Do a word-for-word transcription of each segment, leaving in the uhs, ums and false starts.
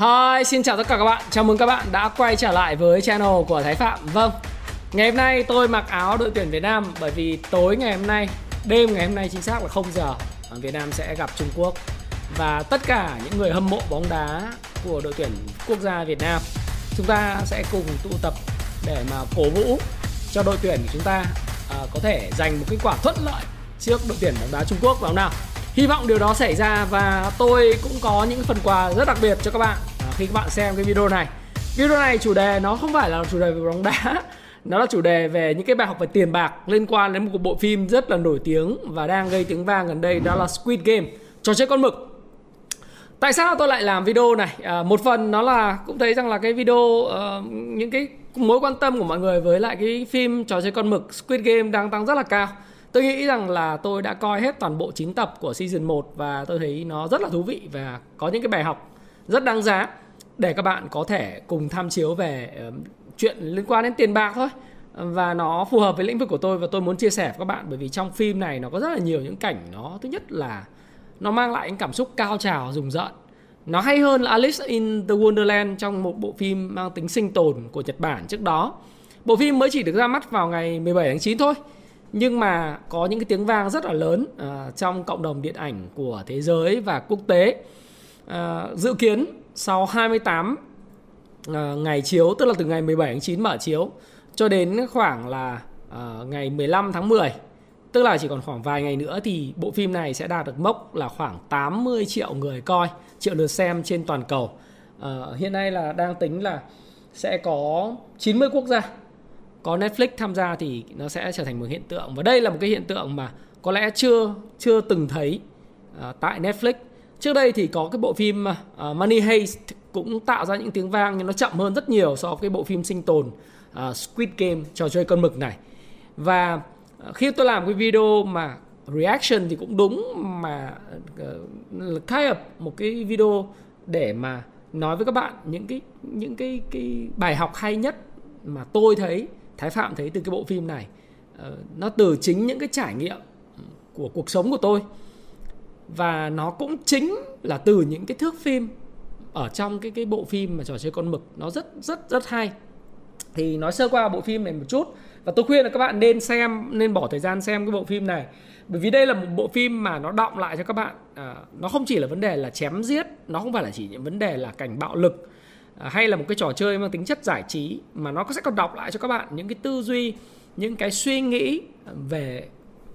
Hi, xin chào tất cả các bạn, chào mừng các bạn đã quay trở lại với channel của Thái Phạm. Vâng, ngày hôm nay tôi mặc áo đội tuyển Việt Nam bởi vì tối ngày hôm nay, đêm ngày hôm nay chính xác là không giờ, Việt Nam sẽ gặp Trung Quốc. Và tất cả những người hâm mộ bóng đá của đội tuyển quốc gia Việt Nam, chúng ta sẽ cùng tụ tập để mà cổ vũ cho đội tuyển của chúng ta à, có thể giành một kết quả thuận lợi trước đội tuyển bóng đá Trung Quốc vào hôm nào. Hy vọng điều đó xảy ra và tôi cũng có những phần quà rất đặc biệt cho các bạn khi các bạn xem cái video này. Video này chủ đề nó không phải là chủ đề về bóng đá, nó là chủ đề về những cái bài học về tiền bạc liên quan đến một bộ phim rất là nổi tiếng và đang gây tiếng vang gần đây, đó là Squid Game, trò chơi con mực. Tại sao tôi lại làm video này? À, một phần nó là cũng thấy rằng là cái video uh, những cái mối quan tâm của mọi người với lại cái phim trò chơi con mực Squid Game đang tăng rất là cao. Tôi nghĩ rằng là tôi đã coi hết toàn bộ chín tập của season một và tôi thấy nó rất là thú vị và có những cái bài học rất đáng giá để các bạn có thể cùng tham chiếu về chuyện liên quan đến tiền bạc thôi. Và nó phù hợp với lĩnh vực của tôi và tôi muốn chia sẻ với các bạn, bởi vì trong phim này nó có rất là nhiều những cảnh nó, thứ nhất là nó mang lại những cảm xúc cao trào, rùng rợn. Nó hay hơn là Alice in the Wonderland, trong một bộ phim mang tính sinh tồn của Nhật Bản trước đó. Bộ phim mới chỉ được ra mắt vào ngày mười bảy tháng chín thôi, nhưng mà có những cái tiếng vang rất là lớn uh, trong cộng đồng điện ảnh của thế giới và quốc tế. uh, Dự kiến sau hai mươi tám ngày chiếu, tức là từ ngày mười bảy tháng chín mở chiếu cho đến khoảng là uh, ngày mười lăm tháng mười, tức là chỉ còn khoảng vài ngày nữa, thì bộ phim này sẽ đạt được mốc là khoảng tám mươi triệu người coi, triệu lượt xem trên toàn cầu. uh, Hiện nay là đang tính là sẽ có chín mươi quốc gia có Netflix tham gia thì nó sẽ trở thành một hiện tượng. Và đây là một cái hiện tượng mà có lẽ chưa chưa từng thấy uh, tại Netflix. Trước đây thì có cái bộ phim uh, Money Heist cũng tạo ra những tiếng vang nhưng nó chậm hơn rất nhiều so với cái bộ phim sinh tồn uh, Squid Game, trò chơi con mực này. Và khi tôi làm cái video mà reaction thì cũng đúng mà uh, khai up một cái video để mà nói với các bạn những cái những cái cái bài học hay nhất mà tôi thấy, Thái Phạm thấy từ cái bộ phim này. Nó từ chính những cái trải nghiệm của cuộc sống của tôi, và nó cũng chính là từ những cái thước phim ở trong cái, cái bộ phim mà trò chơi con mực. Nó rất rất rất hay. Thì nói sơ qua bộ phim này một chút, và tôi khuyên là các bạn nên xem, nên bỏ thời gian xem cái bộ phim này, bởi vì đây là một bộ phim mà nó đọng lại cho các bạn à, nó không chỉ là vấn đề là chém giết, nó không phải là chỉ những vấn đề là cảnh bạo lực hay là một cái trò chơi mang tính chất giải trí, mà nó sẽ còn đọc lại cho các bạn những cái tư duy, những cái suy nghĩ về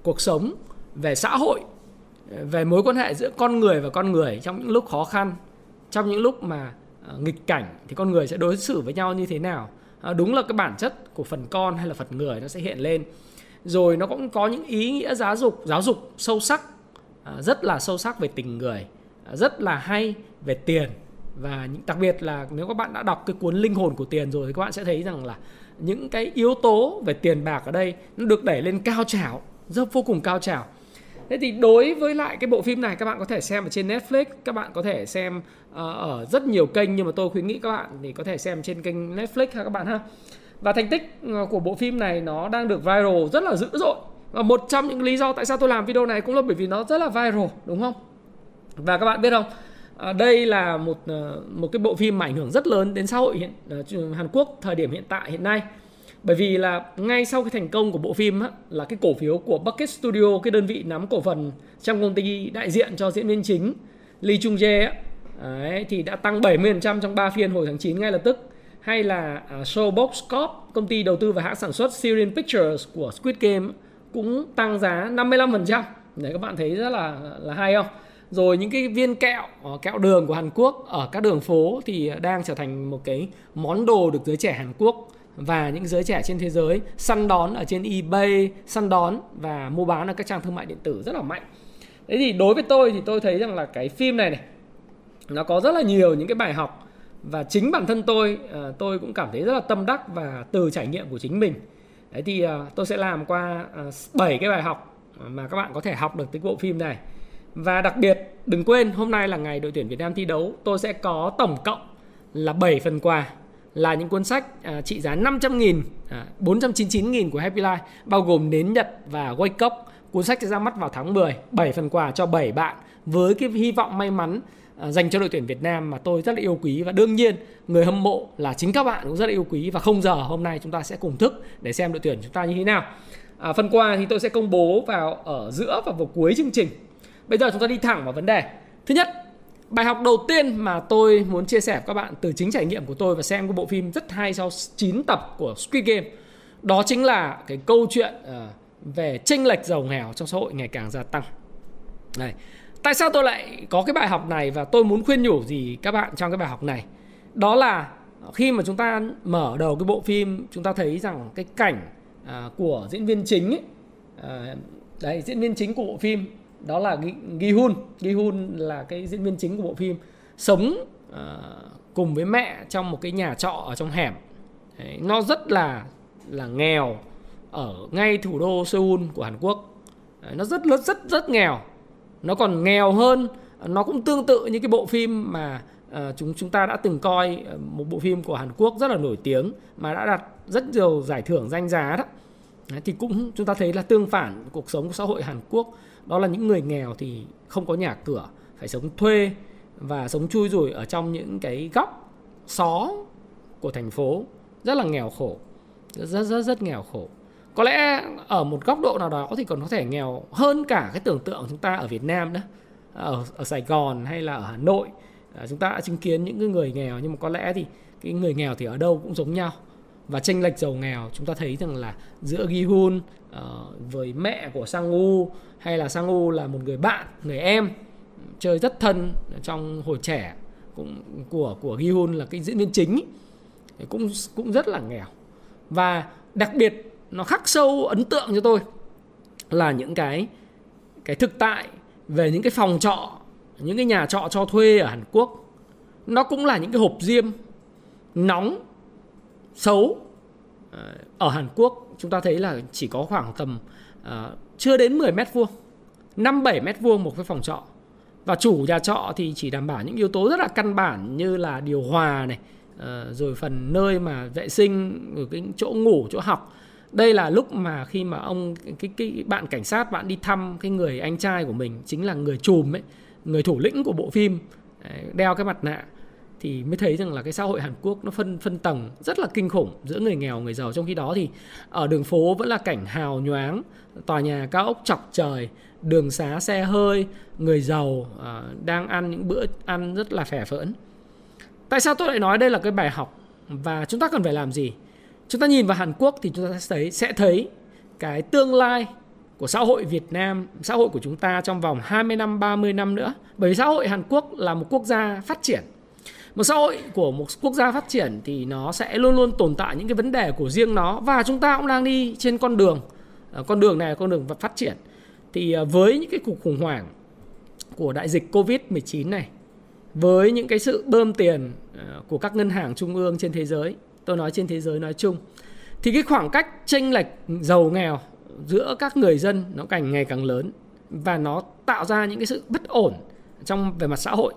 cuộc sống, về xã hội, về mối quan hệ giữa con người và con người. Trong những lúc khó khăn, trong những lúc mà nghịch cảnh thì con người sẽ đối xử với nhau như thế nào. Đúng là cái bản chất của phần con hay là phần người nó sẽ hiện lên. Rồi nó cũng có những ý nghĩa giáo dục, giáo dục sâu sắc, rất là sâu sắc về tình người, rất là hay về tiền. Và đặc biệt là nếu các bạn đã đọc cái cuốn Linh hồn của tiền rồi thì các bạn sẽ thấy rằng là những cái yếu tố về tiền bạc ở đây nó được đẩy lên cao trào, rất vô cùng cao trào. Thế thì đối với lại cái bộ phim này, các bạn có thể xem ở trên Netflix, các bạn có thể xem ở rất nhiều kênh, nhưng mà tôi khuyến nghị các bạn thì có thể xem trên kênh Netflix ha các bạn ha. Và thành tích của bộ phim này nó đang được viral rất là dữ dội. Và một trong những lý do tại sao tôi làm video này cũng là bởi vì nó rất là viral, đúng không? Và các bạn biết không, đây là một một cái bộ phim mà ảnh hưởng rất lớn đến xã hội hiện Hàn Quốc thời điểm hiện tại hiện nay. Bởi vì là ngay sau cái thành công của bộ phim á, là cái cổ phiếu của Bucket Studio, cái đơn vị nắm cổ phần trong công ty đại diện cho diễn viên chính Lee Jung Jae ấy, thì đã tăng bảy mươi phần trăm trong ba phiên hồi tháng chín ngay lập tức. Hay là Showbox Corp, công ty đầu tư và hãng sản xuất Siren Pictures của Squid Game cũng tăng giá năm mươi lăm phần trăm. Đấy, các bạn thấy rất là là hay không? Rồi những cái viên kẹo, kẹo đường của Hàn Quốc ở các đường phố thì đang trở thành một cái món đồ được giới trẻ Hàn Quốc và những giới trẻ trên thế giới săn đón ở trên eBay, săn đón và mua bán ở các trang thương mại điện tử rất là mạnh. Thế thì đối với tôi thì tôi thấy rằng là cái phim này này nó có rất là nhiều những cái bài học. Và chính bản thân tôi, uh, tôi cũng cảm thấy rất là tâm đắc và từ trải nghiệm của chính mình. Đấy thì uh, tôi sẽ làm qua uh, bảy cái bài học mà các bạn có thể học được từ bộ phim này. Và đặc biệt đừng quên hôm nay là ngày đội tuyển Việt Nam thi đấu, tôi sẽ có tổng cộng là bảy phần quà, là những cuốn sách uh, trị giá năm trăm nghìn, uh, bốn trăm chín mươi chín nghìn của Happy Life, bao gồm Nến Nhật và Wake Up. Cuốn sách sẽ ra mắt vào tháng mười, bảy phần quà cho bảy bạn với cái hy vọng may mắn dành cho đội tuyển Việt Nam mà tôi rất là yêu quý. Và đương nhiên người hâm mộ là chính các bạn cũng rất là yêu quý. Và không giờ hôm nay chúng ta sẽ cùng thức để xem đội tuyển chúng ta như thế nào. à, Phần quà thì tôi sẽ công bố vào ở giữa và vào cuối chương trình. Bây giờ chúng ta đi thẳng vào vấn đề. Thứ nhất, bài học đầu tiên mà tôi muốn chia sẻ với các bạn từ chính trải nghiệm của tôi và xem cái bộ phim rất hay sau chín tập của Squid Game, đó chính là cái câu chuyện về chênh lệch giàu nghèo trong xã hội ngày càng gia tăng. Này, tại sao tôi lại có cái bài học này và tôi muốn khuyên nhủ gì các bạn trong cái bài học này? Đó là khi mà chúng ta mở đầu cái bộ phim, chúng ta thấy rằng cái cảnh à, của diễn viên chính ấy, à, đấy, diễn viên chính của bộ phim đó là Gi-hun. Gi-hun là cái diễn viên chính của bộ phim, sống à, cùng với mẹ trong một cái nhà trọ ở trong hẻm. Đấy, nó rất là là nghèo ở ngay thủ đô Seoul của Hàn Quốc. Đấy, nó rất rất rất rất nghèo. Nó còn nghèo hơn, nó cũng tương tự như cái bộ phim mà uh, chúng chúng ta đã từng coi, một bộ phim của Hàn Quốc rất là nổi tiếng mà đã đạt rất nhiều giải thưởng danh giá đó. Đấy, thì cũng chúng ta thấy là tương phản cuộc sống của xã hội Hàn Quốc, đó là những người nghèo thì không có nhà cửa, phải sống thuê và sống chui rủi ở trong những cái góc xó của thành phố, rất là nghèo khổ, rất rất rất nghèo khổ. Có lẽ ở một góc độ nào đó thì còn có thể nghèo hơn cả cái tưởng tượng chúng ta ở Việt Nam đó. Ở, ở Sài Gòn hay là ở Hà Nội, chúng ta đã chứng kiến những cái người nghèo. Nhưng mà có lẽ thì cái người nghèo thì ở đâu cũng giống nhau. Và chênh lệch giàu nghèo chúng ta thấy rằng là giữa Gi-hun uh, với mẹ của Sang-woo, hay là Sang-woo là một người bạn, người em chơi rất thân trong hồi trẻ cũng, của, của Gi-hun là cái diễn viên chính, cũng, cũng rất là nghèo. Và đặc biệt nó khắc sâu ấn tượng cho tôi là những cái cái thực tại về những cái phòng trọ, những cái nhà trọ cho thuê ở Hàn Quốc. Nó cũng là những cái hộp diêm nóng, xấu. Ở Hàn Quốc chúng ta thấy là chỉ có khoảng tầm uh, chưa đến mười mét vuông, năm bảy mét vuông một cái phòng trọ. Và chủ nhà trọ thì chỉ đảm bảo những yếu tố rất là căn bản như là điều hòa này, uh, rồi phần nơi mà vệ sinh, rồi cái chỗ ngủ, chỗ học. Đây là lúc mà khi mà ông cái, cái bạn cảnh sát bạn đi thăm cái người anh trai của mình, chính là người trùm ấy, người thủ lĩnh của bộ phim, đeo cái mặt nạ, thì mới thấy rằng là cái xã hội Hàn Quốc nó phân phân tầng rất là kinh khủng giữa người nghèo người giàu. Trong khi đó thì ở đường phố vẫn là cảnh hào nhoáng, tòa nhà cao ốc chọc trời, đường xá xe hơi, người giàu à, đang ăn những bữa ăn rất là phè phỡn. Tại sao tôi lại nói đây là cái bài học và chúng ta cần phải làm gì? Chúng ta nhìn vào Hàn Quốc thì chúng ta sẽ thấy, sẽ thấy cái tương lai của xã hội Việt Nam, xã hội của chúng ta trong vòng hai mươi năm, ba mươi năm nữa. Bởi vì xã hội Hàn Quốc là một quốc gia phát triển. Một xã hội của một quốc gia phát triển thì nó sẽ luôn luôn tồn tại những cái vấn đề của riêng nó. Và chúng ta cũng đang đi trên con đường, con đường này là con đường phát triển. Thì với những cái cuộc khủng hoảng của đại dịch cô vít mười chín này, với những cái sự bơm tiền của các ngân hàng trung ương trên thế giới, tôi nói trên thế giới nói chung, thì cái khoảng cách chênh lệch giàu nghèo giữa các người dân nó càng ngày càng lớn. Và nó tạo ra những cái sự bất ổn trong về mặt xã hội.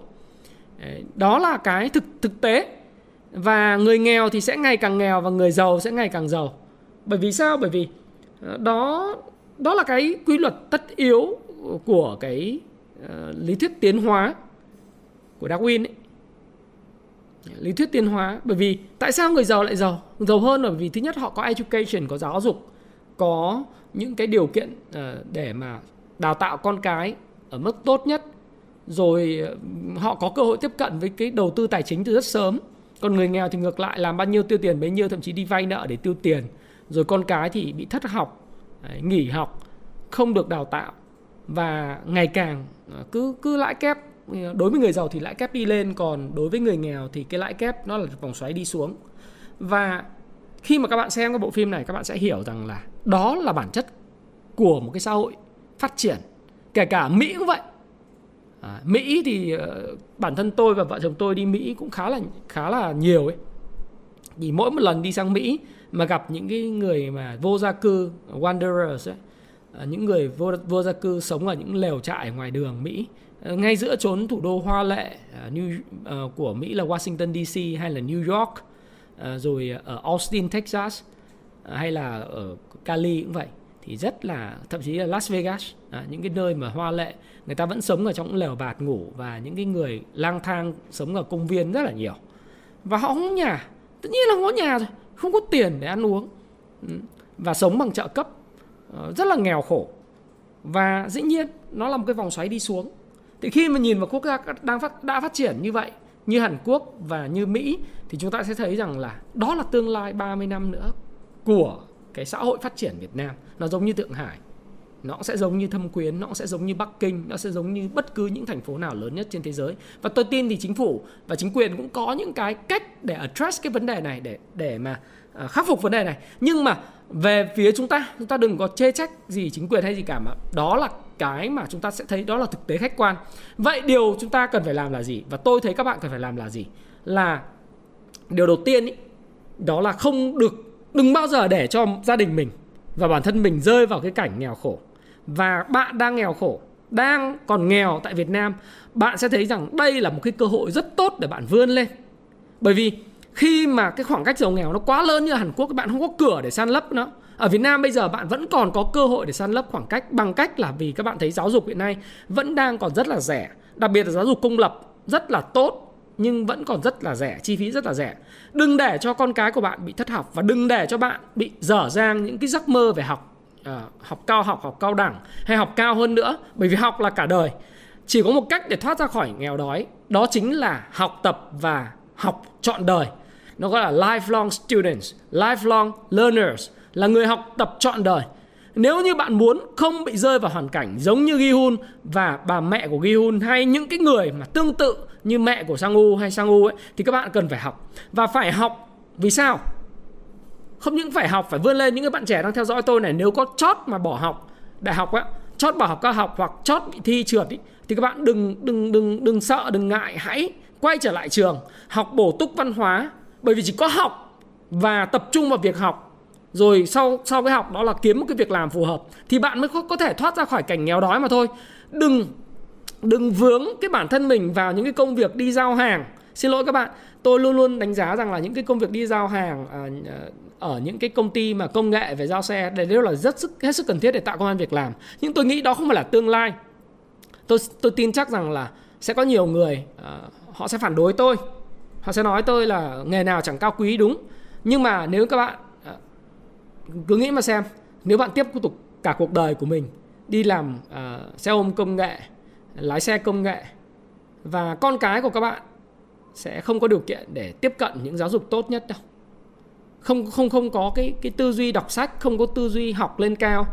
Đó là cái thực, thực tế. Và người nghèo thì sẽ ngày càng nghèo và người giàu sẽ ngày càng giàu. Bởi vì sao? Bởi vì đó, đó là cái quy luật tất yếu của cái uh, lý thuyết tiến hóa của Darwin ấy. Lý thuyết tiến hóa. Bởi vì tại sao người giàu lại giàu? Giàu hơn là bởi vì thứ nhất họ có education, có giáo dục, có những cái điều kiện để mà đào tạo con cái ở mức tốt nhất. Rồi họ có cơ hội tiếp cận với cái đầu tư tài chính từ rất sớm. Còn người nghèo thì ngược lại, làm bao nhiêu tiêu tiền bấy nhiêu, thậm chí đi vay nợ để tiêu tiền. Rồi con cái thì bị thất học, nghỉ học, không được đào tạo. Và ngày càng cứ, cứ lãi kép. Đối với người giàu thì lãi kép đi lên, còn đối với người nghèo thì cái lãi kép nó là vòng xoáy đi xuống. Và khi mà các bạn xem cái bộ phim này, các bạn sẽ hiểu rằng là đó là bản chất của một cái xã hội phát triển. Kể cả Mỹ cũng vậy. À, Mỹ thì uh, bản thân tôi và vợ chồng tôi đi Mỹ cũng khá là khá là nhiều ấy. Thì mỗi một lần đi sang Mỹ mà gặp những cái người mà vô gia cư, wanderers ấy, uh, những người vô, vô gia cư sống ở những lều trại ngoài đường Mỹ, uh, ngay giữa chốn thủ đô hoa lệ uh, New, uh, của Mỹ là Washington đê xê hay là New York, uh, rồi ở Austin, Texas, uh, hay là ở Cali cũng vậy. Thì rất là, thậm chí là Las Vegas, à, những cái nơi mà hoa lệ, người ta vẫn sống ở trong lều bạt ngủ, và những cái người lang thang sống ở công viên rất là nhiều. Và họ không có nhà, tất nhiên là không có nhà rồi, không có tiền để ăn uống, và sống bằng trợ cấp, rất là nghèo khổ. Và dĩ nhiên nó là một cái vòng xoáy đi xuống. Thì khi mà nhìn vào quốc gia đang phát, đã phát triển như vậy, như Hàn Quốc và như Mỹ, thì chúng ta sẽ thấy rằng là đó là tương lai ba mươi năm nữa của cái xã hội phát triển Việt Nam. Nó giống như Thượng Hải, nó sẽ giống như Thâm Quyến, nó sẽ giống như Bắc Kinh, nó sẽ giống như bất cứ những thành phố nào lớn nhất trên thế giới. Và tôi tin thì chính phủ và chính quyền cũng có những cái cách để address cái vấn đề này, để, để mà uh, khắc phục vấn đề này. Nhưng mà về phía chúng ta, chúng ta đừng có chê trách gì chính quyền hay gì cả, mà đó là cái mà chúng ta sẽ thấy, đó là thực tế khách quan. Vậy điều chúng ta cần phải làm là gì? Và tôi thấy các bạn cần phải làm là gì? Là điều đầu tiên ý, đó là không được, đừng bao giờ để cho gia đình mình và bản thân mình rơi vào cái cảnh nghèo khổ. Và bạn đang nghèo khổ, đang còn nghèo tại Việt Nam, bạn sẽ thấy rằng đây là một cái cơ hội rất tốt để bạn vươn lên. Bởi vì khi mà cái khoảng cách giàu nghèo nó quá lớn như ở Hàn Quốc, bạn không có cửa để san lấp nó. Ở Việt Nam bây giờ bạn vẫn còn có cơ hội để san lấp khoảng cách, bằng cách là vì các bạn thấy giáo dục hiện nay vẫn đang còn rất là rẻ. Đặc biệt là giáo dục công lập rất là tốt, nhưng vẫn còn rất là rẻ, chi phí rất là rẻ. Đừng để cho con cái của bạn bị thất học, và đừng để cho bạn bị dở dang những cái giấc mơ về học, à, học cao học, học cao đẳng hay học cao hơn nữa. Bởi vì học là cả đời. Chỉ có một cách để thoát ra khỏi nghèo đói, đó chính là học tập và học trọn đời. Nó gọi là lifelong students, lifelong learners, là người học tập trọn đời. Nếu như bạn muốn không bị rơi vào hoàn cảnh giống như Gi-hun và bà mẹ của Gi-hun, hay những cái người mà tương tự như mẹ của Sang-woo hay Sang-woo ấy, thì các bạn cần phải học. Và phải học vì sao? Không những phải học, phải vươn lên. Những cái bạn trẻ đang theo dõi tôi này, nếu có chót mà bỏ học đại học ấy, chót bỏ học cao học, hoặc chót bị thi trượt ấy, thì các bạn đừng, đừng, đừng, đừng sợ, đừng ngại. Hãy quay trở lại trường, học bổ túc văn hóa. Bởi vì chỉ có học và tập trung vào việc học, rồi sau, sau cái học đó là kiếm một cái việc làm phù hợp, thì bạn mới có, có thể thoát ra khỏi cảnh nghèo đói mà thôi. Đừng Đừng vướng cái bản thân mình vào những cái công việc đi giao hàng. Xin lỗi các bạn, tôi luôn luôn đánh giá rằng là những cái công việc đi giao hàng ở những cái công ty mà công nghệ về giao xe, đều là rất sức, hết sức cần thiết để tạo công an việc làm. Nhưng tôi nghĩ đó không phải là tương lai. Tôi, tôi tin chắc rằng là sẽ có nhiều người, họ sẽ phản đối tôi, họ sẽ nói tôi là nghề nào chẳng cao quý, đúng. Nhưng mà nếu các bạn cứ nghĩ mà xem, nếu bạn tiếp tục cả cuộc đời của mình đi làm uh, xe ôm công nghệ, lái xe công nghệ, và con cái của các bạn sẽ không có điều kiện để tiếp cận những giáo dục tốt nhất đâu. Không, không, không có cái, cái tư duy đọc sách, không có tư duy học lên cao,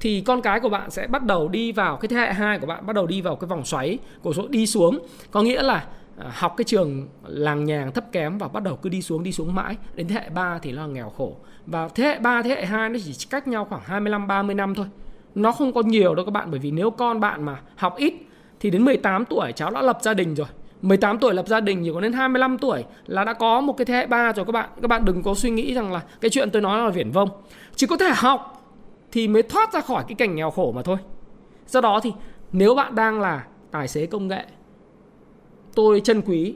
thì con cái của bạn sẽ bắt đầu đi vào, cái thế hệ hai của bạn bắt đầu đi vào cái vòng xoáy của số đi xuống. Có nghĩa là học cái trường làng nhàng thấp kém, và bắt đầu cứ đi xuống, đi xuống mãi. Đến thế hệ ba thì nó là nghèo khổ. Và thế hệ ba, thế hệ hai nó chỉ cách nhau khoảng hai mươi lăm ba mươi năm thôi. Nó không có nhiều đâu các bạn. Bởi vì nếu con bạn mà học ít thì đến mười tám tuổi cháu đã lập gia đình rồi, mười tám tuổi lập gia đình, chỉ có đến hai mươi lăm tuổi là đã có một cái thế hệ ba rồi các bạn. Các bạn đừng có suy nghĩ rằng là cái chuyện tôi nói là viển vông. Chỉ có thể học thì mới thoát ra khỏi cái cảnh nghèo khổ mà thôi. Do đó thì nếu bạn đang là tài xế công nghệ, tôi trân quý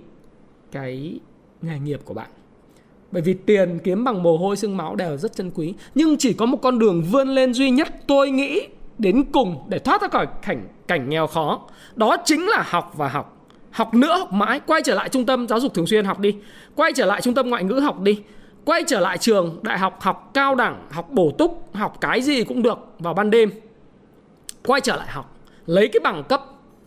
cái nghề nghiệp của bạn. Bởi vì tiền kiếm bằng mồ hôi xương máu đều rất trân quý. Nhưng chỉ có một con đường vươn lên duy nhất, tôi nghĩ đến cùng, để thoát ra khỏi cảnh, cảnh nghèo khó, đó chính là học và học. Học nữa, học mãi. Quay trở lại trung tâm giáo dục thường xuyên, học đi. Quay trở lại trung tâm ngoại ngữ, học đi. Quay trở lại trường đại học, học cao đẳng, học bổ túc, học cái gì cũng được vào ban đêm. Quay trở lại học, lấy cái bằng cấp.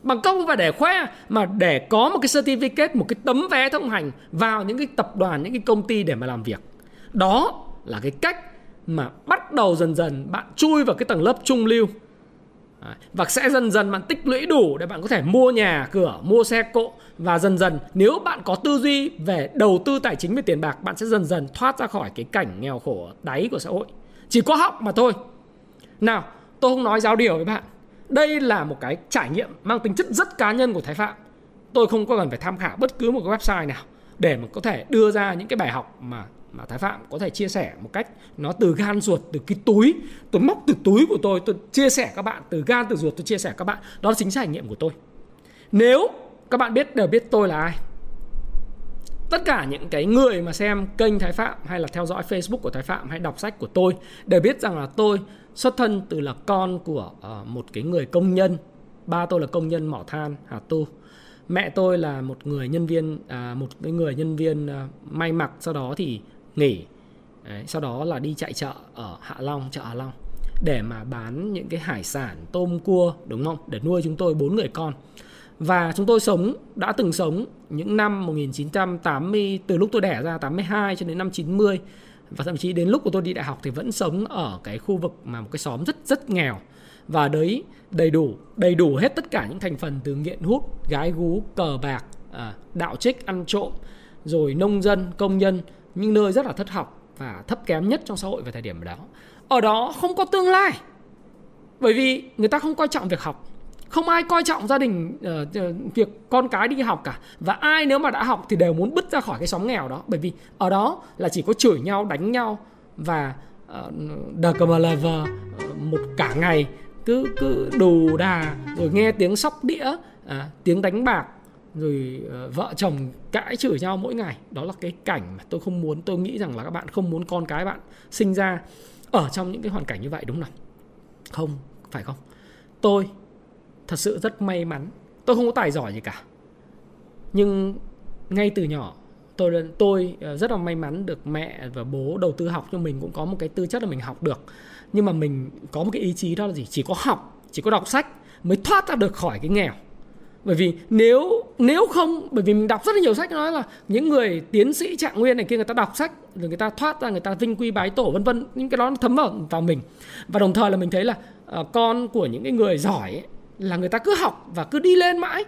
Bằng cấp không phải để khoe, mà để có một cái certificate, một cái tấm vé thông hành vào những cái tập đoàn, những cái công ty để mà làm việc. Đó là cái cách mà bắt đầu dần dần bạn chui vào cái tầng lớp trung lưu, và sẽ dần dần bạn tích lũy đủ để bạn có thể mua nhà cửa, mua xe cộ. Và dần dần nếu bạn có tư duy về đầu tư tài chính, về tiền bạc, bạn sẽ dần dần thoát ra khỏi cái cảnh nghèo khổ đáy của xã hội. Chỉ có học mà thôi. Nào, tôi không nói giáo điều với bạn, Đây là một cái trải nghiệm mang tính chất rất cá nhân của Thái Phạm. Tôi không có cần phải tham khảo bất cứ một cái website nào để mà có thể đưa ra những cái bài học mà mà Thái Phạm có thể chia sẻ một cách nó từ gan ruột, từ cái túi. Tôi móc từ túi của tôi, tôi chia sẻ các bạn, từ gan từ ruột tôi chia sẻ các bạn. Đó là chính trải nghiệm của tôi. Nếu các bạn biết đều biết tôi là ai. Tất cả những cái người mà xem kênh Thái Phạm hay là theo dõi Facebook của Thái Phạm hay đọc sách của tôi đều biết rằng là tôi xuất thân từ là con của uh, một cái người công nhân. Ba tôi là công nhân mỏ than Hà Tu. Mẹ tôi là một người nhân viên uh, một cái người nhân viên uh, may mặc, sau đó thì nghỉ. Đấy, sau đó là đi chạy chợ ở Hạ Long, chợ Hạ Long để mà bán những cái hải sản, tôm cua, đúng không? Để nuôi chúng tôi bốn người con. Và chúng tôi sống, đã từng sống những năm một nghìn chín trăm tám mươi, từ lúc tôi đẻ ra tám mươi hai cho đến năm chín mươi. Và thậm chí đến lúc của tôi đi đại học thì vẫn sống ở cái khu vực mà một cái xóm rất rất nghèo. Và đấy đầy đủ, đầy đủ hết tất cả những thành phần từ nghiện hút, gái gú, cờ bạc, đạo trích, ăn trộm, rồi nông dân, công nhân. Những nơi rất là thất học và thấp kém nhất trong xã hội về thời điểm đó. Ở đó không có tương lai. Bởi vì người ta không coi trọng việc học. Không ai coi trọng gia đình, uh, việc con cái đi học cả. Và ai nếu mà đã học thì đều muốn bứt ra khỏi cái xóm nghèo đó. Bởi vì ở đó là chỉ có chửi nhau, đánh nhau. Và uh, uh, một cả ngày cứ, cứ đù đà. Rồi nghe tiếng sóc đĩa, uh, tiếng đánh bạc. Rồi uh, vợ chồng cãi chửi nhau mỗi ngày. Đó là cái cảnh mà tôi không muốn. Tôi nghĩ rằng là các bạn không muốn con cái bạn sinh ra ở trong những cái hoàn cảnh như vậy, đúng không? Không, phải không? Tôi thật sự rất may mắn. Tôi không có tài giỏi gì cả. Nhưng ngay từ nhỏ tôi, tôi rất là may mắn được mẹ và bố đầu tư học cho mình. Cũng có một cái tư chất là mình học được. Nhưng mà mình có một cái ý chí đó là gì? Chỉ có học, chỉ có đọc sách mới thoát ra được khỏi cái nghèo. Bởi vì nếu nếu không, bởi vì mình đọc rất là nhiều sách, nói là những người tiến sĩ Trạng Nguyên này kia, người ta đọc sách rồi người ta thoát ra, người ta vinh quy bái tổ vân vân, những cái đó nó thấm vào, vào mình. Và đồng thời là mình thấy là uh, con của những cái người giỏi ấy, là người ta cứ học và cứ đi lên mãi,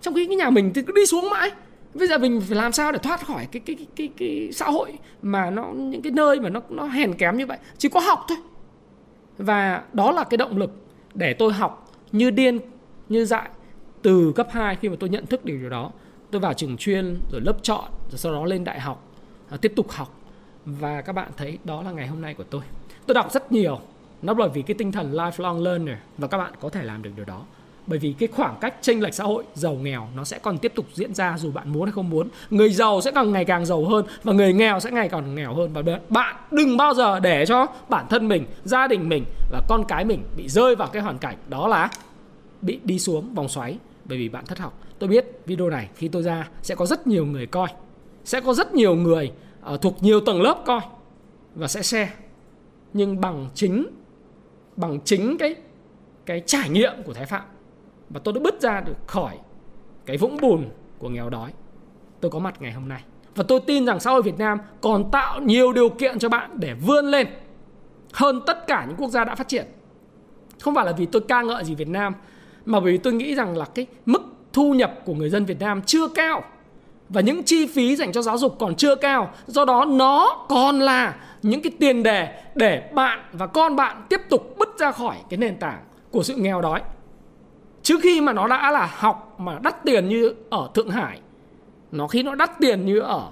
trong khi cái nhà mình thì cứ đi xuống mãi. Bây giờ mình phải làm sao để thoát khỏi cái cái cái cái, cái xã hội mà nó những cái nơi mà nó nó hèn kém như vậy, chỉ có học thôi. Và đó là cái động lực để tôi học như điên như dại. Từ cấp hai khi mà tôi nhận thức điều đó, tôi vào trường chuyên, rồi lớp chọn, rồi sau đó lên đại học, tiếp tục học. Và các bạn thấy đó là ngày hôm nay của tôi. Tôi đọc rất nhiều. Nó bởi vì cái tinh thần lifelong learner. Và các bạn có thể làm được điều đó. Bởi vì cái khoảng cách chênh lệch xã hội giàu nghèo nó sẽ còn tiếp tục diễn ra dù bạn muốn hay không muốn. Người giàu sẽ càng ngày càng giàu hơn và người nghèo sẽ ngày càng nghèo hơn. Và bạn đừng bao giờ để cho bản thân mình, gia đình mình và con cái mình bị rơi vào cái hoàn cảnh đó là bị đi xuống vòng xoáy. Bởi vì bạn thất học. Tôi biết video này khi tôi ra sẽ có rất nhiều người coi. Sẽ có rất nhiều người uh, thuộc nhiều tầng lớp coi. Và sẽ share. Nhưng bằng chính Bằng chính cái Cái trải nghiệm của Thái Phạm, và tôi đã bứt ra được khỏi cái vũng bùn của nghèo đói. Tôi có mặt ngày hôm nay. Và tôi tin rằng xã hội Việt Nam còn tạo nhiều điều kiện cho bạn để vươn lên hơn tất cả những quốc gia đã phát triển. Không phải là vì tôi ca ngợi gì Việt Nam, mà bởi vì tôi nghĩ rằng là cái mức thu nhập của người dân Việt Nam chưa cao. Và những chi phí dành cho giáo dục còn chưa cao. Do đó nó còn là những cái tiền đề để bạn và con bạn tiếp tục bứt ra khỏi cái nền tảng của sự nghèo đói. Chứ khi mà nó đã là học mà đắt tiền như ở Thượng Hải, nó khi nó đắt tiền như ở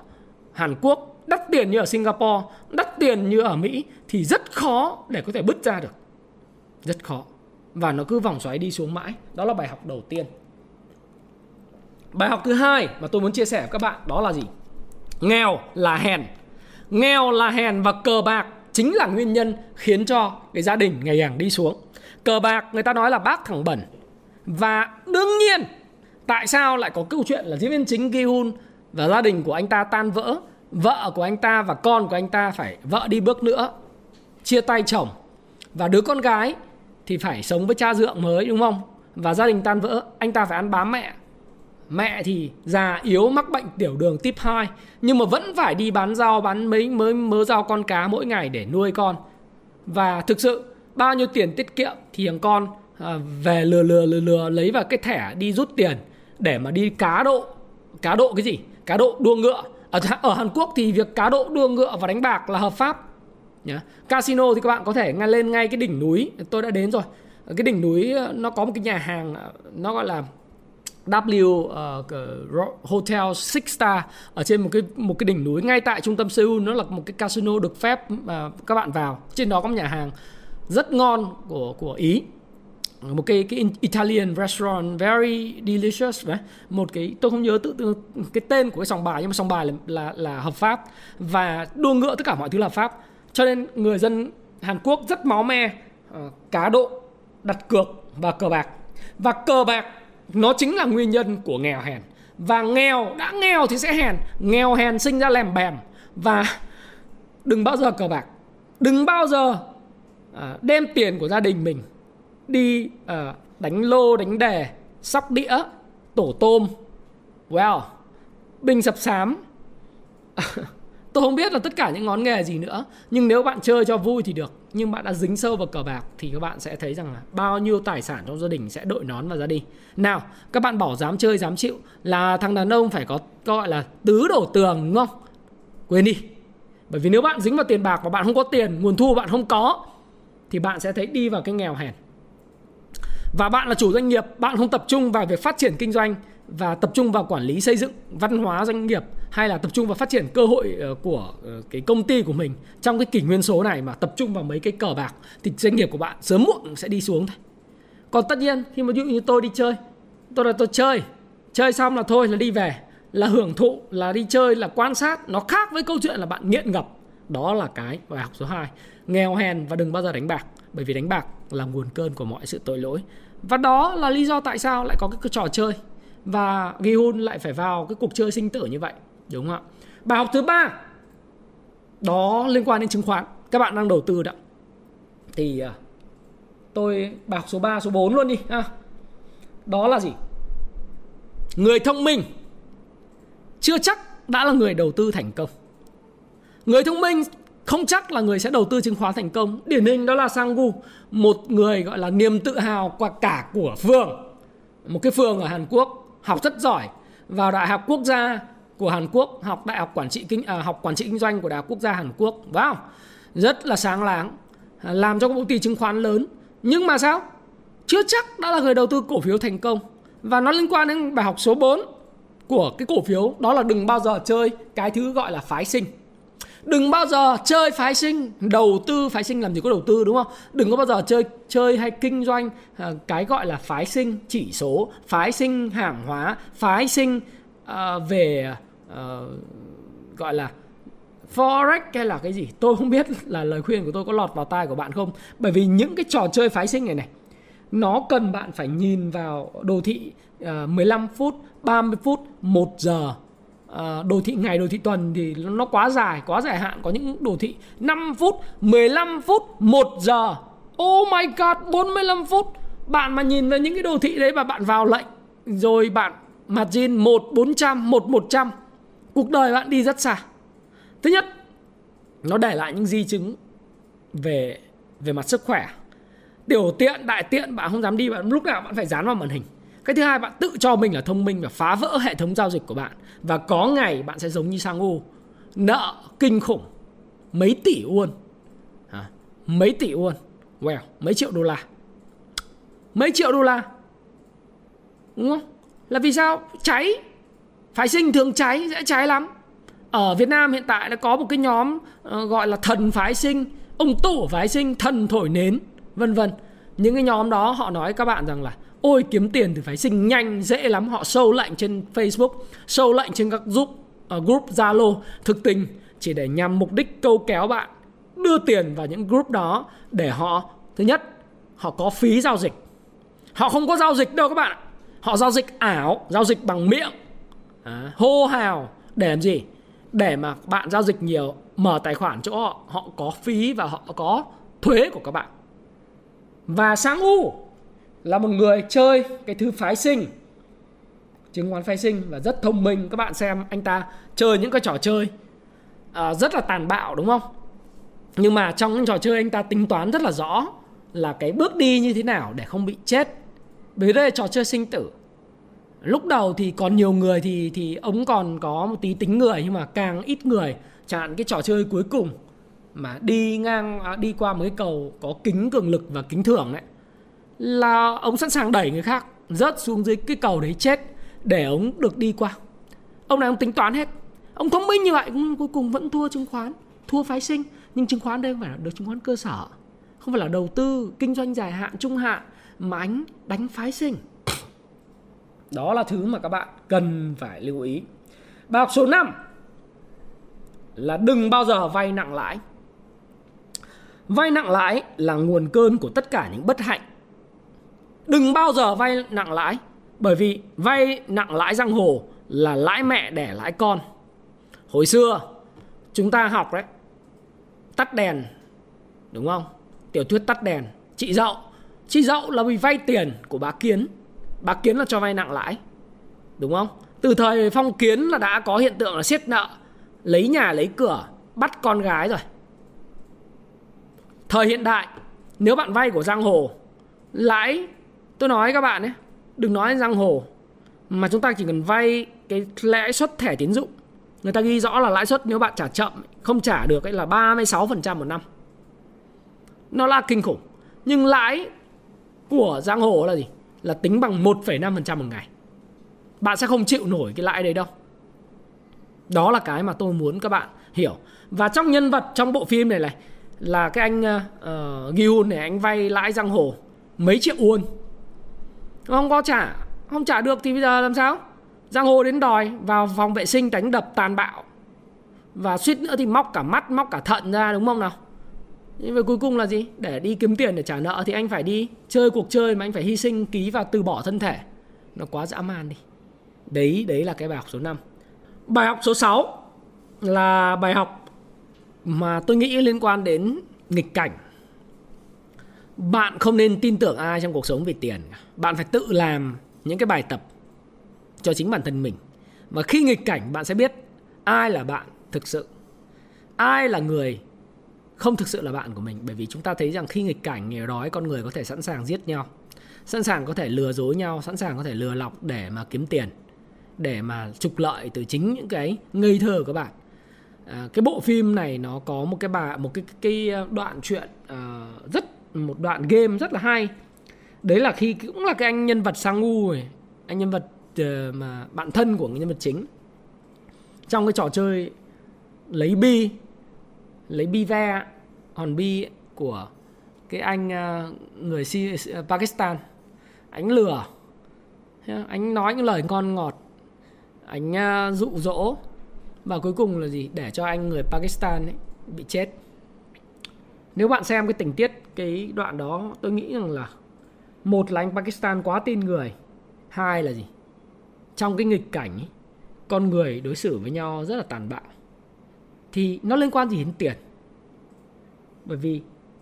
Hàn Quốc, đắt tiền như ở Singapore, đắt tiền như ở Mỹ, thì rất khó để có thể bứt ra được. Rất khó. Và nó cứ vòng xoáy đi xuống mãi. Đó là bài học đầu tiên. Bài học thứ hai mà tôi muốn chia sẻ với các bạn đó là gì? Nghèo là hèn. Nghèo là hèn và cờ bạc chính là nguyên nhân khiến cho cái gia đình ngày càng đi xuống. Cờ bạc người ta nói là bác thằng bẩn. Và đương nhiên tại sao lại có câu chuyện là diễn viên chính Gi-hun và gia đình của anh ta tan vỡ. Vợ của anh ta và con của anh ta phải vợ đi bước nữa, chia tay chồng. Và đứa con gái thì phải sống với cha dượng mới, đúng không? Và gia đình tan vỡ, anh ta phải ăn bám mẹ. Mẹ thì già yếu mắc bệnh tiểu đường type hai, nhưng mà vẫn phải đi bán rau, bán mấy mới mớ rau con cá mỗi ngày để nuôi con. Và thực sự bao nhiêu tiền tiết kiệm thì thằng con à, về lừa lừa lừa lừa lấy vào cái thẻ đi rút tiền để mà đi cá độ. Cá độ cái gì? Cá độ đua ngựa. Ở, ở Hàn Quốc thì việc cá độ đua ngựa và đánh bạc là hợp pháp. Yeah. Casino thì các bạn có thể ngay lên ngay cái đỉnh núi. Tôi đã đến rồi. Ở cái đỉnh núi nó có một cái nhà hàng, nó gọi là W uh, Hotel Six Star ở trên một cái một cái đỉnh núi ngay tại trung tâm Seoul. Nó là một cái casino được phép uh, các bạn vào. Trên đó có một nhà hàng rất ngon của của Ý, một cái cái Italian restaurant very delicious đấy. Một cái tôi không nhớ tự, tự cái tên của cái sòng bài, nhưng mà sòng bài là là, là hợp pháp và đua ngựa tất cả mọi thứ là hợp pháp. Cho nên người dân Hàn Quốc rất máu me uh, cá độ, đặt cược và cờ bạc. Và cờ bạc nó chính là nguyên nhân của nghèo hèn. Và nghèo, đã nghèo thì sẽ hèn. Nghèo hèn sinh ra lèm bèm. Và đừng bao giờ cờ bạc. Đừng bao giờ uh, đem tiền của gia đình mình đi uh, đánh lô, đánh đề, sóc đĩa, tổ tôm, well, bình sập sám. Tôi không biết là tất cả những ngón nghề gì nữa, nhưng nếu bạn chơi cho vui thì được. Nhưng bạn đã dính sâu vào cờ bạc thì các bạn sẽ thấy rằng là bao nhiêu tài sản trong gia đình sẽ đội nón và ra đi. Nào, các bạn bảo dám chơi dám chịu là thằng đàn ông phải có gọi là tứ đổ tường, đúng không? Quên đi. Bởi vì nếu bạn dính vào tiền bạc mà bạn không có tiền, nguồn thu bạn không có, thì bạn sẽ thấy đi vào cái nghèo hèn. Và bạn là chủ doanh nghiệp, bạn không tập trung vào việc phát triển kinh doanh và tập trung vào quản lý, xây dựng văn hóa doanh nghiệp, hay là tập trung vào phát triển cơ hội của cái công ty của mình trong cái kỷ nguyên số này, mà tập trung vào mấy cái cờ bạc, thì doanh nghiệp của bạn sớm muộn sẽ đi xuống thôi. Còn tất nhiên khi mà ví dụ như tôi đi chơi, tôi là tôi chơi chơi xong là thôi là đi về, là hưởng thụ, là đi chơi, là quan sát. Nó khác với câu chuyện là bạn nghiện ngập. Đó là cái bài học số hai: nghèo hèn và đừng bao giờ đánh bạc, bởi vì đánh bạc là nguồn cơn của mọi sự tội lỗi. Và đó là lý do tại sao lại có cái trò chơi và Gi-hun lại phải vào cái cuộc chơi sinh tử như vậy, đúng không ạ? Bài học thứ ba đó liên quan đến chứng khoán. Các bạn đang đầu tư đó thì tôi bài học số ba, số bốn luôn đi ha. Đó là gì? Người thông minh chưa chắc đã là người đầu tư thành công. Người thông minh không chắc là người sẽ đầu tư chứng khoán thành công. Điển hình đó là Sang-woo, một người gọi là niềm tự hào quả cả của phường, một cái phường ở Hàn Quốc, học rất giỏi, vào Đại học Quốc gia của Hàn Quốc, học Đại học Quản trị Kinh à, học Quản trị Kinh doanh của Đại học Quốc gia Hàn Quốc, wow, rất là sáng láng, làm cho các công ty chứng khoán lớn. Nhưng mà sao? Chưa chắc đã là người đầu tư cổ phiếu thành công. Và nó liên quan đến bài học số bốn của cái cổ phiếu, đó là đừng bao giờ chơi cái thứ gọi là phái sinh. Đừng bao giờ chơi phái sinh, đầu tư phái sinh làm gì có đầu tư, đúng không? Đừng có bao giờ chơi chơi hay kinh doanh cái gọi là phái sinh chỉ số, phái sinh hàng hóa, phái sinh uh, về uh, gọi là Forex hay là cái gì. Tôi không biết là lời khuyên của tôi có lọt vào tai của bạn không. Bởi vì những cái trò chơi phái sinh này này, nó cần bạn phải nhìn vào đồ thị uh, mười lăm phút, ba mươi phút, một giờ. À, đồ thị ngày, đồ thị tuần thì nó quá dài, quá dài hạn. Có những đồ thị năm phút, mười lăm phút, một giờ. Oh my god, bốn mươi lăm phút. Bạn mà nhìn vào những cái đồ thị đấy và bạn vào lệnh, rồi bạn margin một bốn trăm, một một trăm, cuộc đời bạn đi rất xa. Thứ nhất, nó để lại những di chứng về, về mặt sức khỏe. Tiểu tiện, đại tiện bạn không dám đi, bạn lúc nào bạn phải dán vào màn hình. Cái thứ hai, bạn tự cho mình là thông minh và phá vỡ hệ thống giao dịch của bạn. Và có ngày bạn sẽ giống như Sang-woo, nợ kinh khủng, mấy tỷ won, mấy tỷ won, well, mấy triệu đô la, mấy triệu đô la, đúng không? Là vì sao? Cháy, phái sinh thường cháy, dễ cháy lắm. Ở Việt Nam hiện tại đã có một cái nhóm gọi là thần phái sinh, ông tổ phái sinh, thần thổi nến, vân vân. Những cái nhóm đó họ nói các bạn rằng là ôi, kiếm tiền từ phái sinh nhanh, dễ lắm. Họ show lệnh trên Facebook, show lệnh trên các group, uh, group Zalo, thực tình chỉ để nhằm mục đích câu kéo bạn đưa tiền vào những group đó để họ, thứ nhất, họ có phí giao dịch. Họ không có giao dịch đâu các bạn ạ. Họ giao dịch ảo, giao dịch bằng miệng, à, hô hào. Để làm gì? Để mà bạn giao dịch nhiều, mở tài khoản chỗ họ, họ có phí và họ có thuế của các bạn. Và Sang-woo là một người chơi cái thứ phái sinh, chứng khoán phái sinh, và rất thông minh. Các bạn xem anh ta chơi những cái trò chơi à, rất là tàn bạo, đúng không? Nhưng mà trong những trò chơi anh ta tính toán rất là rõ là cái bước đi như thế nào để không bị chết. Bởi vì đây là trò chơi sinh tử. Lúc đầu thì còn nhiều người thì, thì ông còn có một tí tính người, nhưng mà càng ít người, chẳng hạn cái trò chơi cuối cùng mà đi ngang, đi qua một cái cầu có kính cường lực và kính thưởng đấy, là ông sẵn sàng đẩy người khác rớt xuống dưới cái cầu đấy chết để ông được đi qua. Ông này ông tính toán hết. Ông thông minh như vậy nhưng cuối cùng vẫn thua chứng khoán, thua phái sinh. Nhưng chứng khoán đây không phải là được chứng khoán cơ sở, không phải là đầu tư kinh doanh dài hạn trung hạn mà anh đánh phái sinh. Đó là thứ mà các bạn cần phải lưu ý. Bài học số năm là đừng bao giờ vay nặng lãi. Vay nặng lãi là nguồn cơn của tất cả những bất hạnh. Đừng bao giờ vay nặng lãi, bởi vì vay nặng lãi giang hồ là lãi mẹ đẻ lãi con. Hồi xưa chúng ta học đấy, tắt đèn, đúng không? Tiểu thuyết Tắt Đèn, chị Dậu. Chị Dậu là vì vay tiền của bà Kiến. Bà Kiến là cho vay nặng lãi, đúng không? Từ thời phong kiến là đã có hiện tượng là siết nợ, lấy nhà lấy cửa, bắt con gái rồi. Thời hiện đại, nếu bạn vay của giang hồ, lãi, tôi nói các bạn ấy, đừng nói giang hồ, mà chúng ta chỉ cần vay cái lãi suất thẻ tín dụng. Người ta ghi rõ là lãi suất nếu bạn trả chậm, không trả được ấy là ba mươi sáu phần trăm một năm. Nó là kinh khủng. Nhưng lãi của giang hồ là gì? Là tính bằng một phẩy năm phần trăm một ngày. Bạn sẽ không chịu nổi cái lãi đấy đâu. Đó là cái mà tôi muốn các bạn hiểu. Và trong nhân vật trong bộ phim này này là cái anh uh, Gi-hun này, anh vay lãi giang hồ mấy triệu won. Không có trả, không trả được thì bây giờ làm sao? Giang hồ đến đòi, vào phòng vệ sinh đánh đập tàn bạo, và suýt nữa thì móc cả mắt, móc cả thận ra, đúng không nào? Nhưng mà cuối cùng là gì? Để đi kiếm tiền để trả nợ thì anh phải đi chơi cuộc chơi mà anh phải hy sinh, ký và từ bỏ thân thể. Nó quá dã man đi. Đấy, đấy là cái bài học số năm. Bài học số sáu là bài học mà tôi nghĩ liên quan đến nghịch cảnh. Bạn không nên tin tưởng ai trong cuộc sống về tiền. Bạn phải tự làm những cái bài tập cho chính bản thân mình. Và khi nghịch cảnh bạn sẽ biết ai là bạn thực sự, ai là người không thực sự là bạn của mình. Bởi vì chúng ta thấy rằng khi nghịch cảnh, nghèo đói, con người có thể sẵn sàng giết nhau, sẵn sàng có thể lừa dối nhau, sẵn sàng có thể lừa lọc để mà kiếm tiền, để mà trục lợi từ chính những cái ngây thơ của các bạn. À, cái bộ phim này nó có một cái bà, một cái, cái đoạn chuyện à, rất một đoạn game rất là hay. Đấy là khi cũng là cái anh nhân vật Sang-woo này, anh nhân vật uh, mà bạn thân của nhân vật chính, trong cái trò chơi lấy bi, lấy bi ve, hòn bi của cái anh uh, người si, uh, Pakistan. Anh lừa, anh nói những lời ngon ngọt, anh uh, dụ dỗ, và cuối cùng là gì? Để cho anh người Pakistan ấy bị chết. Nếu bạn xem cái tình tiết cái đoạn đó, tôi nghĩ rằng là một là anh Pakistan quá tin người, hai là gì? Trong cái nghịch cảnh ấy, con người đối xử với nhau rất là tàn bạo. Thì nó liên quan gì đến tiền? Bởi vì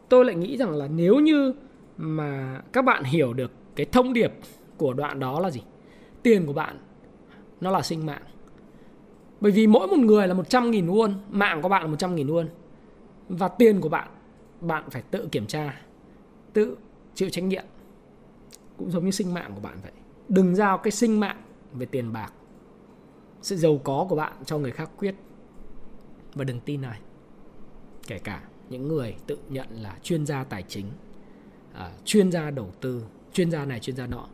tôi lại nghĩ rằng là nếu như mà các bạn hiểu được cái thông điệp của đoạn đó là gì? Tiền của bạn nó là sinh mạng. Bởi vì mỗi một người là một trăm nghìn won, mạng của bạn là một trăm nghìn won. Và tiền của bạn, bạn phải tự kiểm tra, tự chịu trách nhiệm. Cũng giống như sinh mạng của bạn vậy. Đừng giao cái sinh mạng về tiền bạc, sự giàu có của bạn cho người khác quyết. Và đừng tin ai, kể cả những người tự nhận là chuyên gia tài chính, à, chuyên gia đầu tư, chuyên gia này chuyên gia nọ.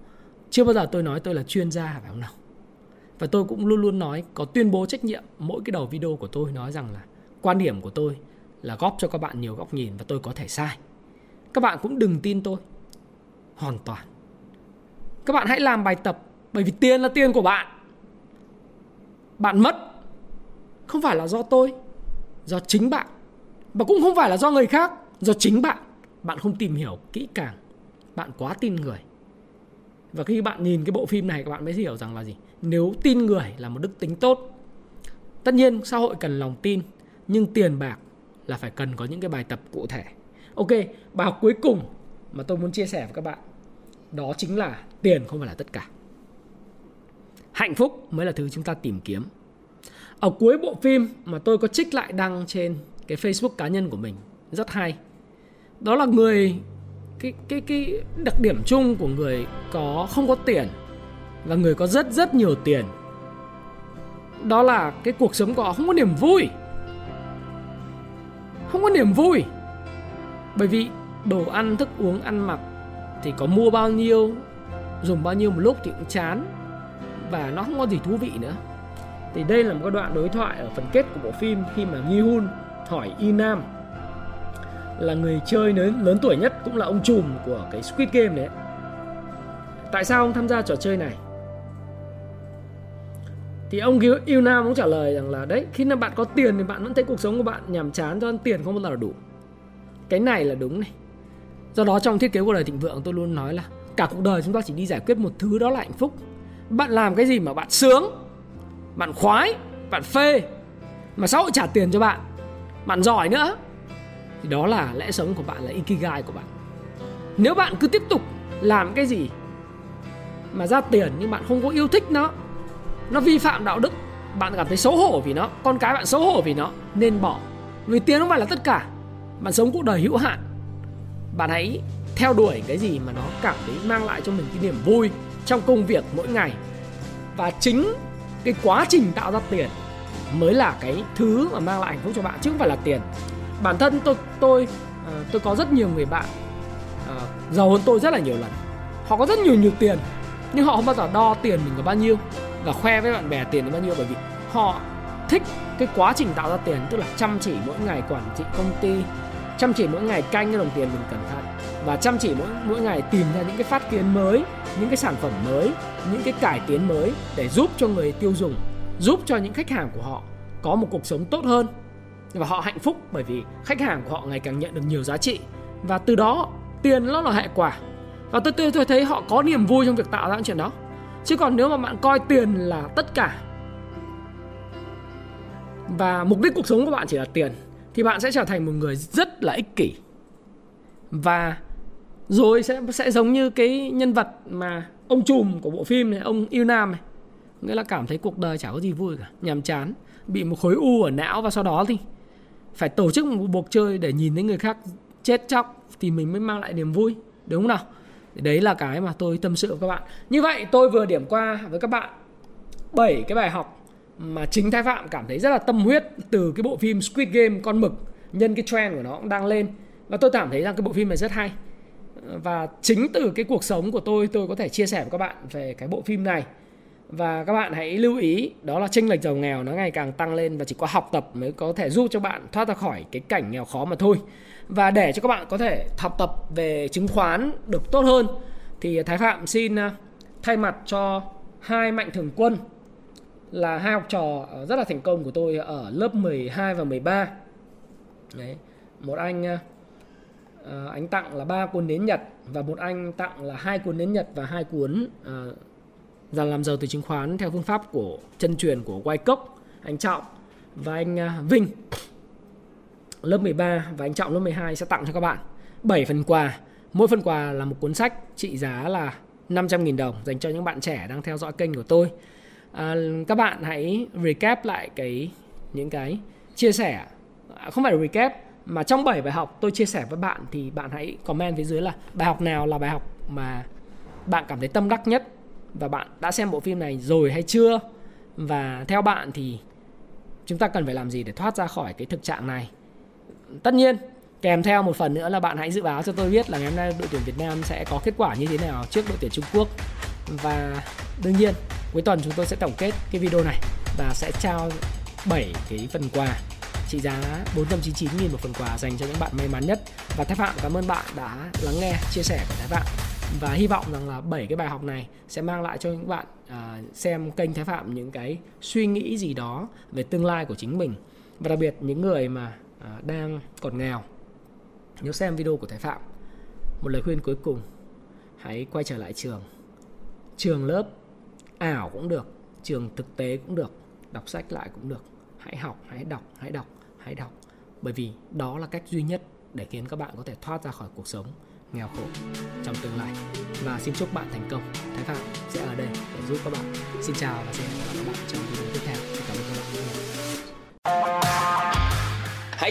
Chưa bao giờ tôi nói tôi là chuyên gia, phải không nào? Và tôi cũng luôn luôn nói, có tuyên bố trách nhiệm mỗi cái đầu video của tôi, nói rằng là quan điểm của tôi là góp cho các bạn nhiều góc nhìn và tôi có thể sai. Các bạn cũng đừng tin tôi hoàn toàn. Các bạn hãy làm bài tập, bởi vì tiền là tiền của bạn. Bạn mất không phải là do tôi, do chính bạn, và cũng không phải là do người khác, do chính bạn. Bạn không tìm hiểu kỹ càng, bạn quá tin người. Và khi bạn nhìn cái bộ phim này, các bạn mới hiểu rằng là gì? Nếu tin người là một đức tính tốt. Tất nhiên xã hội cần lòng tin, nhưng tiền bạc là phải cần có những cái bài tập cụ thể. Ok, bài học cuối cùng mà tôi muốn chia sẻ với các bạn, đó chính là tiền không phải là tất cả. Hạnh phúc mới là thứ chúng ta tìm kiếm. Ở cuối bộ phim mà tôi có trích lại đăng trên cái Facebook cá nhân của mình rất hay. Đó là người cái cái cái đặc điểm chung của người có không có tiền và người có rất rất nhiều tiền. Đó là cái cuộc sống của họ không có niềm vui. Không có niềm vui. Bởi vì đồ ăn, thức uống, ăn mặc thì có mua bao nhiêu, dùng bao nhiêu một lúc thì cũng chán và nó không có gì thú vị nữa. Thì đây là một cái đoạn đối thoại ở phần kết của bộ phim khi mà Gi-hun hỏi Yi Nam là người chơi lớn, lớn tuổi nhất cũng là ông trùm của cái Squid Game đấy, tại sao ông tham gia trò chơi này? Thì ông Yi Nam cũng trả lời rằng là đấy, khi mà bạn có tiền thì bạn vẫn thấy cuộc sống của bạn nhàm chán do tiền không bao giờ là đủ. Cái này là đúng này. Do đó trong thiết kế cuộc đời thịnh vượng tôi luôn nói là cả cuộc đời chúng ta chỉ đi giải quyết một thứ, đó là hạnh phúc. Bạn làm cái gì mà bạn sướng, bạn khoái, bạn phê mà xã hội trả tiền cho bạn, bạn giỏi nữa, thì đó là lẽ sống của bạn, là Ikigai của bạn. Nếu bạn cứ tiếp tục làm cái gì mà ra tiền nhưng bạn không có yêu thích nó, nó vi phạm đạo đức, bạn cảm thấy xấu hổ vì nó, con cái bạn xấu hổ vì nó, nên bỏ. Vì tiền không phải là tất cả. Bạn sống cuộc đời hữu hạn. Bạn hãy theo đuổi cái gì mà nó cảm thấy mang lại cho mình cái niềm vui trong công việc mỗi ngày. Và chính cái quá trình tạo ra tiền mới là cái thứ mà mang lại hạnh phúc cho bạn, chứ không phải là tiền. Bản thân tôi tôi tôi có rất nhiều người bạn giàu hơn tôi rất là nhiều lần. Họ có rất nhiều nhiều tiền nhưng họ không bao giờ đo tiền mình có bao nhiêu và khoe với bạn bè tiền đến bao nhiêu, bởi vì họ thích cái quá trình tạo ra tiền, tức là chăm chỉ mỗi ngày quản trị công ty, chăm chỉ mỗi ngày canh cái đồng tiền mình cẩn thận, và chăm chỉ mỗi, mỗi ngày tìm ra những cái phát kiến mới, những cái sản phẩm mới, những cái cải tiến mới để giúp cho người tiêu dùng, giúp cho những khách hàng của họ có một cuộc sống tốt hơn. Và họ hạnh phúc bởi vì khách hàng của họ ngày càng nhận được nhiều giá trị, và từ đó tiền nó là hệ quả. Và tôi, tôi, tôi thấy họ có niềm vui trong việc tạo ra những chuyện đó. Chứ còn nếu mà bạn coi tiền là tất cả và mục đích cuộc sống của bạn chỉ là tiền, thì bạn sẽ trở thành một người rất là ích kỷ. Và rồi sẽ, sẽ giống như cái nhân vật mà ông trùm của bộ phim này, ông Yi Nam này, nghĩa là cảm thấy cuộc đời chả có gì vui cả, nhàm chán, bị một khối u ở não, và sau đó thì phải tổ chức một cuộc chơi để nhìn thấy người khác chết chóc thì mình mới mang lại niềm vui, đúng không nào? Đấy là cái mà tôi tâm sự với các bạn. Như vậy tôi vừa điểm qua với các bạn bảy cái bài học mà chính Thái Phạm cảm thấy rất là tâm huyết từ cái bộ phim Squid Game con mực, nhân cái trend của nó cũng đang lên. Và tôi cảm thấy rằng cái bộ phim này rất hay. Và chính từ cái cuộc sống của tôi, tôi có thể chia sẻ với các bạn về cái bộ phim này. Và các bạn hãy lưu ý, đó là chênh lệch giàu nghèo nó ngày càng tăng lên, và chỉ có học tập mới có thể giúp cho bạn thoát ra khỏi cái cảnh nghèo khó mà thôi. Và để cho các bạn có thể học tập về chứng khoán được tốt hơn, thì Thái Phạm xin thay mặt cho hai mạnh thường quân, là hai học trò rất là thành công của tôi ở lớp mười hai và mười ba. Đấy, một anh anh tặng là ba cuốn nến Nhật, và một anh tặng là hai cuốn nến Nhật và hai cuốn rằng làm giàu từ chứng khoán theo phương pháp của chân truyền của Wyckoff, anh Trọng và anh Vinh lớp mười ba và anh Trọng lớp mười hai sẽ tặng cho các bạn bảy phần quà. Mỗi phần quà là một cuốn sách trị giá là năm trăm nghìn đồng dành cho những bạn trẻ đang theo dõi kênh của tôi. À, các bạn hãy recap lại cái những cái chia sẻ, không phải recap mà trong bảy bài học tôi chia sẻ với bạn, thì bạn hãy comment phía dưới là bài học nào là bài học mà bạn cảm thấy tâm đắc nhất, và bạn đã xem bộ phim này rồi hay chưa, và theo bạn thì chúng ta cần phải làm gì để thoát ra khỏi cái thực trạng này. Tất nhiên kèm theo một phần nữa là bạn hãy dự báo cho tôi biết là ngày hôm nay đội tuyển Việt Nam sẽ có kết quả như thế nào trước đội tuyển Trung Quốc. Và đương nhiên cuối tuần chúng tôi sẽ tổng kết cái video này và sẽ trao bảy cái phần quà trị giá bốn trăm chín mươi chín nghìn một phần quà dành cho những bạn may mắn nhất. Và Thái Phạm cảm ơn bạn đã lắng nghe chia sẻ của Thái Phạm, và hy vọng rằng là bảy cái bài học này sẽ mang lại cho những bạn à, xem kênh Thái Phạm những cái suy nghĩ gì đó về tương lai của chính mình. Và đặc biệt những người mà à, đang còn nghèo, nếu xem video của Thái Phạm, một lời khuyên cuối cùng, hãy quay trở lại trường. Trường lớp ảo cũng được, trường thực tế cũng được, đọc sách lại cũng được. Hãy học, hãy đọc, hãy đọc, hãy đọc. Bởi vì đó là cách duy nhất để khiến các bạn có thể thoát ra khỏi cuộc sống nghèo khổ trong tương lai. Và xin chúc bạn thành công. Thái Phạm sẽ ở đây để giúp các bạn. Xin chào và xin hẹn gặp lại các bạn trong video tiếp theo. Xin cảm ơn các bạn rất nhiều. Hãy